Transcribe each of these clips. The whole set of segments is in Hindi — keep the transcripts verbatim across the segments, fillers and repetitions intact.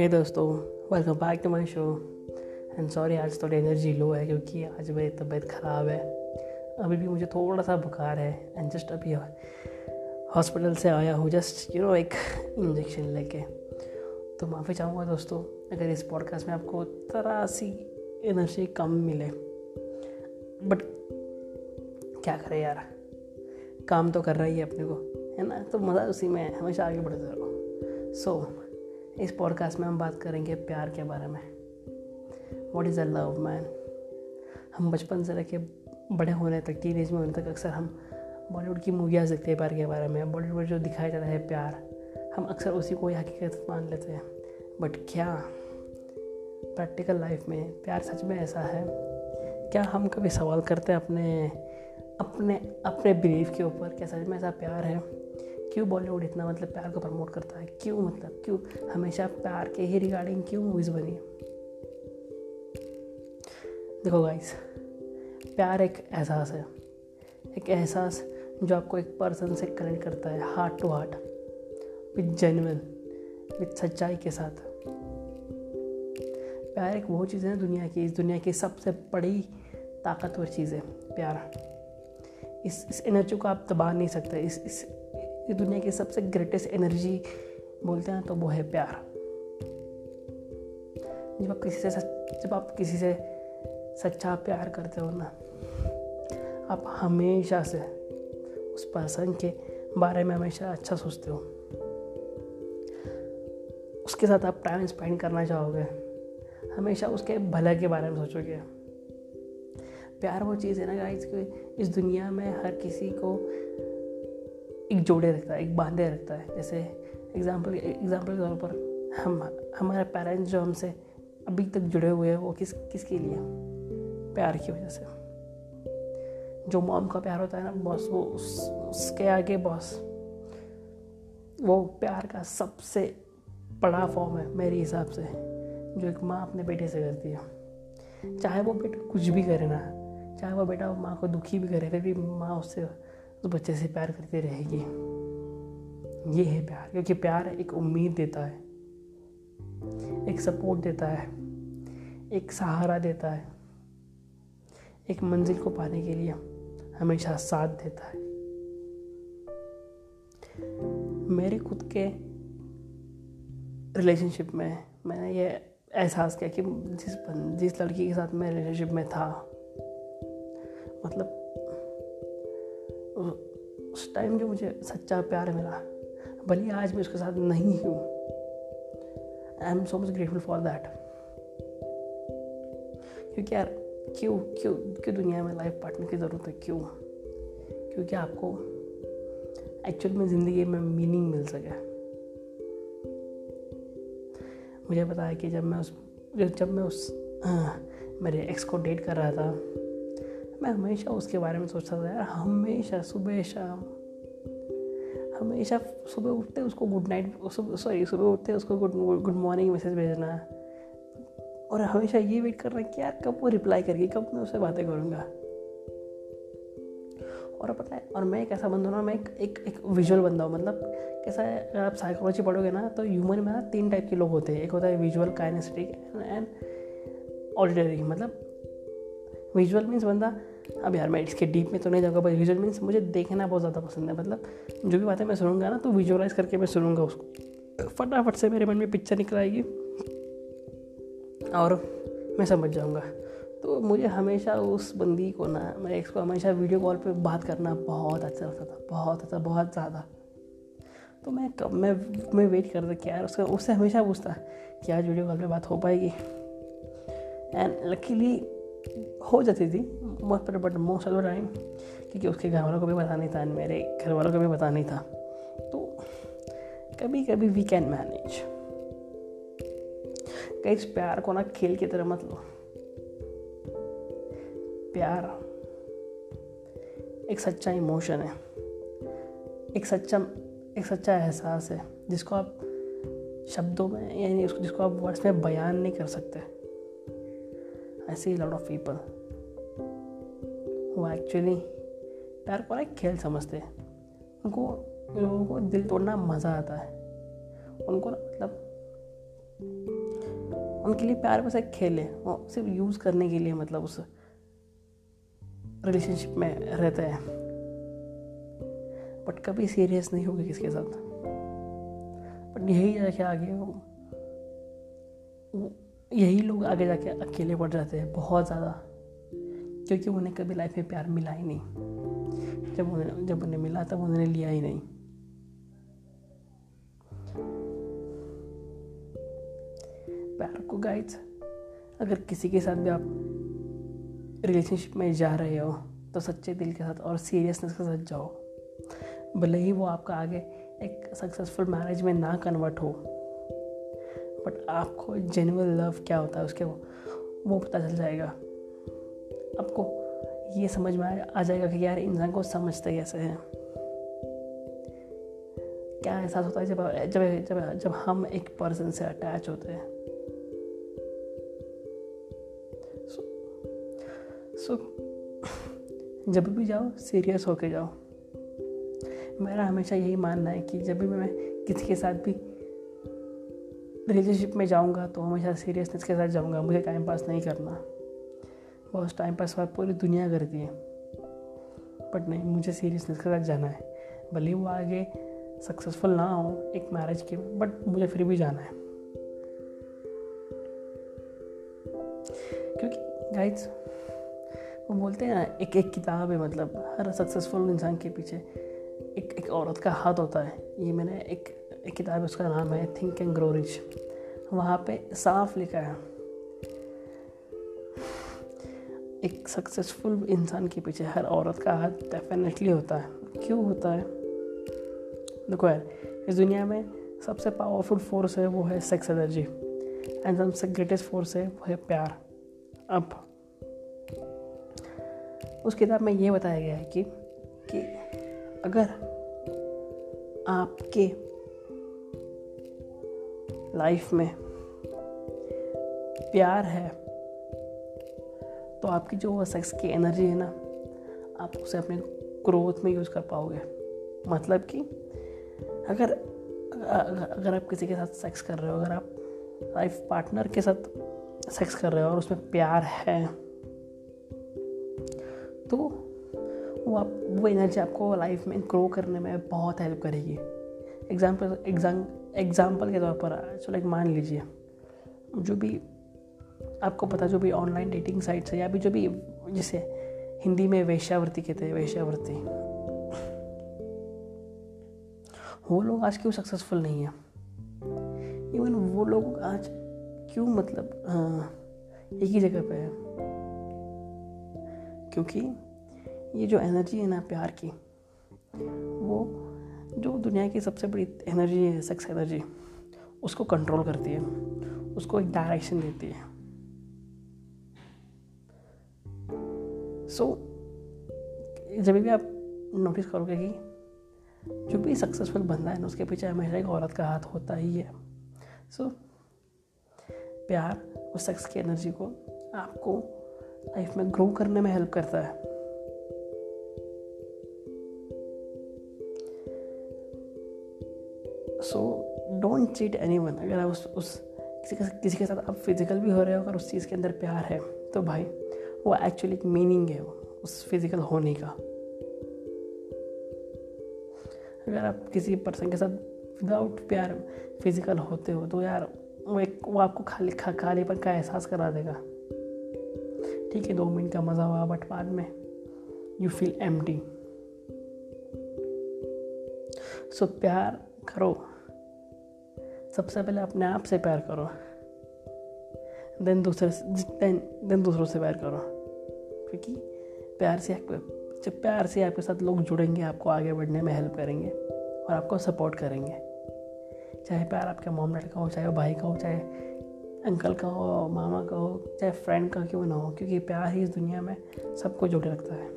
हे hey दोस्तों, welcome back to my show and sorry आज थोड़ी एनर्जी लो है क्योंकि आज मेरी तबीयत ख़राब है। अभी भी मुझे थोड़ा सा बुखार है एंड जस्ट अभी हॉस्पिटल से आया हूँ, जस्ट यू नो एक इंजेक्शन लेके। तो माफ़ी चाहूँगा दोस्तों अगर इस पॉडकास्ट में आपको ज़रा सी एनर्जी कम मिले, बट क्या करें यार, काम तो करना ही है अपने को, है ना। तो मज़ा उसी में है, हमेशा आगे बढ़ते रहो। सो इस पॉडकास्ट में हम बात करेंगे प्यार के बारे में। What is a love man. हम बचपन से लेके बड़े होने तक, टीन एज में होने तक, अक्सर हम बॉलीवुड की मूवीज़ देखते हैं प्यार के बारे में। बॉलीवुड में जो दिखाया जा रहा है प्यार, हम अक्सर उसी को ही हकीकत मान लेते हैं। बट क्या प्रैक्टिकल लाइफ में प्यार सच में ऐसा है? क्या हम कभी सवाल करते हैं अपने अपने अपने बिलीफ के ऊपर, क्या सच में ऐसा प्यार है? क्यों बॉलीवुड इतना मतलब प्यार को प्रमोट करता है? क्यों मतलब क्यों हमेशा प्यार के ही रिगार्डिंग क्यों मूवीज़ बनी है? देखो गाइस, प्यार एक एहसास है, एक एहसास जो आपको एक पर्सन से कनेक्ट करता है, heart to heart, with genuine, with सच्चाई के साथ। प्यार एक वो चीज़ है दुनिया की, इस दुनिया की सबसे बड़ी ताकतवर चीज़ है प्यार। इस इस एनर्जी को आप दबा नहीं सकते। इस इस ये दुनिया की सबसे ग्रेटेस्ट एनर्जी बोलते हैं तो वो है प्यार। जब आप किसी से जब आप किसी से सच्चा प्यार करते हो ना, आप हमेशा से उस पर्सन के बारे में हमेशा अच्छा सोचते हो, उसके साथ आप टाइम स्पेंड करना चाहोगे, हमेशा उसके भले के बारे में सोचोगे। प्यार वो चीज़ है ना गाइस, इस दुनिया में हर किसी को एक जोड़े रखता है, एक बांधे रखता है। जैसे एग्जाम्पल एग्जाम्पल के तौर पर हम हमारे पेरेंट्स जो हमसे अभी तक जुड़े हुए हैं, वो किस किसके लिए? प्यार की वजह से। जो मॉम का प्यार होता है ना बॉस, वो उस, उसके आगे बॉस, वो प्यार का सबसे बड़ा फॉर्म है मेरे हिसाब से, जो एक माँ अपने बेटे से करती है। चाहे वो बेटा कुछ भी करे ना, चाहे वो बेटा माँ को दुखी भी करे, फिर भी माँ उससे तो बच्चे से प्यार करती रहेगी। ये है प्यार, क्योंकि प्यार एक उम्मीद देता है, एक सपोर्ट देता है, एक सहारा देता है, एक मंजिल को पाने के लिए हमेशा साथ देता है। मेरे खुद के रिलेशनशिप में मैंने ये एहसास किया कि जिस जिस लड़की के साथ मैं रिलेशनशिप में था, मतलब उस टाइम जो मुझे सच्चा प्यार मिला, भले आज मैं उसके साथ नहीं हूँ, I am so much grateful for that. क्योंकि यार क्यों क्यों क्यों दुनिया में लाइफ पार्टनर की ज़रूरत है? क्यों? क्योंकि आपको एक्चुअल में ज़िंदगी में मीनिंग मिल सके। मुझे पता है कि जब मैं उस जब मैं उस आ, मेरे एक्स को डेट कर रहा था, मैं हमेशा उसके बारे में सोचता था यार, हमेशा सुबह शाम, हमेशा सुबह उठते उसको गुड नाइट, सॉरी सुबह उठते उसको गुड गुड मॉर्निंग मैसेज भेजना, और हमेशा ये वेट करना कि यार कब वो रिप्लाई करेगी, कब मैं उससे बातें करूँगा। और पता है, और मैं एक ऐसा बंदा हूँ, मैं एक एक, एक विजुअल बंदा हूँ। मतलब कैसा है, अगर आप साइकोलॉजी पढ़ोगे ना तो ह्यूमन में ना तीन टाइप के लोग होते हैं। एक होता है विजुअल, काइनेस्थेटिक एंड ऑडिटरी। मतलब विजुअल मीन्स बंदा, अब यार मैं इसके डीप में तो नहीं जाऊँगा, बट विजुअल मीन्स मुझे देखना बहुत ज़्यादा पसंद है। मतलब जो भी बातें मैं सुनूंगा ना तो विजुअलाइज करके मैं सुनूंगा उसको, फटाफट से मेरे मन में पिक्चर निकल आएगी और मैं समझ जाऊँगा। तो मुझे हमेशा उस बंदी को ना, मेरे एक्स को हमेशा वीडियो कॉल पे बात करना बहुत अच्छा लगता था, बहुत अच्छा, बहुत ज़्यादा। तो मैं कब मैं मैं वेट करता कि यार उसका उससे हमेशा पूछता कि आज वीडियो कॉल पर बात हो पाएगी, एंड लकीली हो जाती थी मोस्ट पर, but most of the time, क्योंकि उसके घर वालों को भी पता नहीं था, मेरे घर वालों को भी पता नहीं था। तो कभी कभी वी कैन मैनेज। कहीं इस प्यार को ना खेल की तरह मत लो। प्यार एक सच्चा इमोशन है, एक सच्चा एक सच्चा एहसास है, जिसको आप शब्दों में, यानी जिसको आप वर्ड्स में बयान नहीं कर सकते। I see a lot of people who actually प्यार को एक खेल समझते हैं। उनको लोगों को दिल तोड़ना मज़ा आता है, उनको मतलब उनके लिए प्यार बस एक खेल है, वो सिर्फ यूज़ करने के लिए मतलब उस रिलेशनशिप में रहता है, बट कभी सीरियस नहीं होगी किसके साथ। बट यही जाके आगे वो, वो यही लोग आगे जाके अकेले पड़ जाते हैं बहुत ज़्यादा, क्योंकि उन्हें कभी लाइफ में प्यार मिला ही नहीं। जब उन्हें जब उन्हें मिला तब उन्होंने लिया ही नहीं। प्यार को गाइड्स, अगर किसी के साथ भी आप रिलेशनशिप में जा रहे हो तो सच्चे दिल के साथ और सीरियसनेस के साथ जाओ, भले ही वो आपका आगे एक सक्सेसफुल मैरिज में ना कन्वर्ट हो, बट आपको जेन्युइन लव क्या होता है उसके वो, वो पता चल जाएगा। आपको ये समझ में आ जाएगा कि यार इंसान को समझते कैसे हैं, क्या एहसास होता है जब जब जब जब हम एक पर्सन से अटैच होते हैं। सो so, so, जब भी जाओ सीरियस होके जाओ। मेरा हमेशा यही मानना है कि जब भी मैं किसी के साथ भी रिलेशनशिप में जाऊंगा तो हमेशा सीरियसनेस के साथ जाऊंगा। मुझे टाइम पास नहीं करना, बहुत टाइम पास बात पूरी दुनिया करती है, बट नहीं, मुझे सीरियसनेस के साथ जाना है। भले वो आगे सक्सेसफुल ना हो एक मैरिज के, बट मुझे फिर भी जाना है, क्योंकि गाइस वो बोलते हैं ना, एक एक किताब है, मतलब हर सक्सेसफुल इंसान के पीछे एक एक औरत का हाथ होता है। ये मैंने एक एक किताब है, उसका नाम है थिंक एंड ग्रो रिच। वहाँ पे साफ लिखा है एक सक्सेसफुल इंसान के पीछे हर औरत का हाथ डेफिनेटली होता है। क्यों होता है? देखो यार, इस दुनिया में सबसे पावरफुल फोर्स है वो है सेक्स एनर्जी, एंड सबसे ग्रेटेस्ट फोर्स है वो है प्यार। अब उस किताब में ये बताया गया है कि कि अगर आपके लाइफ में प्यार है तो आपकी जो सेक्स की एनर्जी है ना, आप उसे अपने ग्रोथ में यूज़ कर पाओगे। मतलब कि अगर अगर आप किसी के साथ सेक्स कर रहे हो, अगर आप लाइफ पार्टनर के साथ सेक्स कर रहे हो और उसमें प्यार है, तो वो आप वो एनर्जी आपको लाइफ में ग्रो करने में बहुत हेल्प करेगी। एग्जाम्पल एग्जाम एग्ज़ाम्पल के तौर पर चलो एक मान लीजिए, जो भी आपको पता, जो भी ऑनलाइन डेटिंग साइट्स है या भी जो भी, जिसे हिंदी में वेश्यावृत्ति कहते हैं, वेश्यावृत्ति, वो लोग आज क्यों सक्सेसफुल नहीं है? इवन वो लोग आज क्यों मतलब आ, एक ही जगह पे है? क्योंकि ये जो एनर्जी है ना प्यार की, वो जो दुनिया की सबसे बड़ी एनर्जी है सेक्स एनर्जी, उसको कंट्रोल करती है, उसको एक डायरेक्शन देती है। सो so, जब भी आप नोटिस करोगे कि जो भी सक्सेसफुल बंदा है ना, उसके पीछे हमेशा एक औरत का हाथ होता ही है। सो so, प्यार और सेक्स की एनर्जी को आपको लाइफ में ग्रो करने में हेल्प करता है। So don't cheat anyone. अगर उस उस किसी के किसी के साथ आप फिज़िकल भी हो रहे हो, अगर उस चीज़ के अंदर प्यार है तो भाई वो एक्चुअली एक मीनिंग है उस फिज़िकल होने का। अगर आप किसी पर्सन के साथ विदाउट प्यार फिज़िकल होते हो तो यार वो एक वो आपको खाली खा खालीपन का एहसास करा देगा। ठीक है, दो मिनट का मज़ा हुआ, बट बाद में यू फील एम्प्टी। सो प्यार करो, सबसे पहले अपने आप से प्यार करो, देन दूसरे देन देन दूसरों से प्यार करो, क्योंकि प्यार से जब प्यार से आपके साथ लोग जुड़ेंगे, आपको आगे बढ़ने में हेल्प करेंगे और आपको सपोर्ट करेंगे। चाहे प्यार आपके मॉम डैड का हो, चाहे भाई का हो, चाहे अंकल का हो, मामा का हो, चाहे फ्रेंड का क्यों ना हो, क्योंकि प्यार ही इस दुनिया में सबको जोड़े रखता है।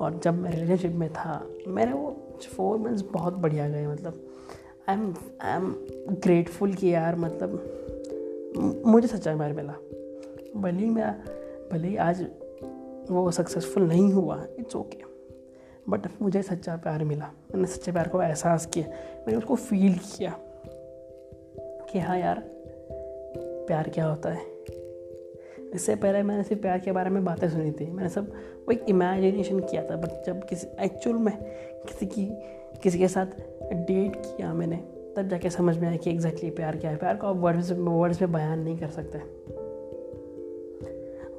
और जब मैं रिलेशनशिप में था, मैंने वो फोर मंथ्स बहुत बढ़िया गए। मतलब I am I am grateful कि यार मतलब मुझे सच्चा प्यार मिला। भले ही मैं भले ही आज वो सक्सेसफुल नहीं हुआ, इट्स ओके, बट मुझे सच्चा प्यार मिला। मैंने सच्चे प्यार को एहसास किया, मैंने उसको फील किया। कि हाँ यार प्यार क्या होता है। इससे पहले मैंने सिर्फ प्यार के बारे में बातें सुनी थी, मैंने सब वो एक इमेजिनेशन किया था, बट जब किसी एक्चुअल में किसी की किसी के साथ डेट किया मैंने, तब जाके समझ में आया कि एग्जैक्टली प्यार क्या है। प्यार को आप वर्ड्स वर्ड्स में बयान नहीं कर सकते,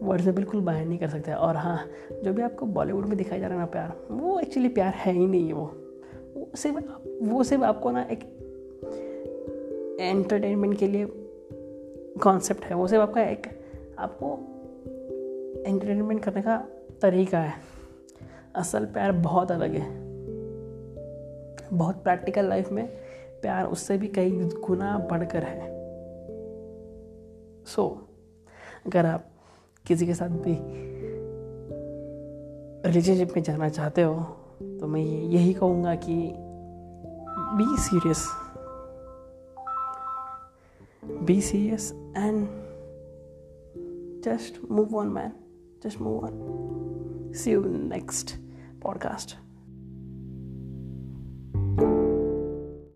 वर्ड्स में बिल्कुल बयान नहीं कर सकते। और हाँ, जो भी आपको बॉलीवुड में दिखाया जा रहा है ना प्यार, वो एक्चुअली प्यार है ही नहीं। वो वो सिर्फ वो सिर्फ आपको ना एक एंटरटेनमेंट के लिए कॉन्सेप्ट है, वो सिर्फ आपका एक आपको एंटरटेनमेंट करने का तरीका है। असल प्यार बहुत अलग है, बहुत प्रैक्टिकल लाइफ में प्यार उससे भी कई गुना बढ़कर है। सो so, अगर आप किसी के साथ भी रिलेशनशिप में जाना चाहते हो तो मैं यही कहूँगा कि be serious be serious and just move on man just move on. See you next podcast.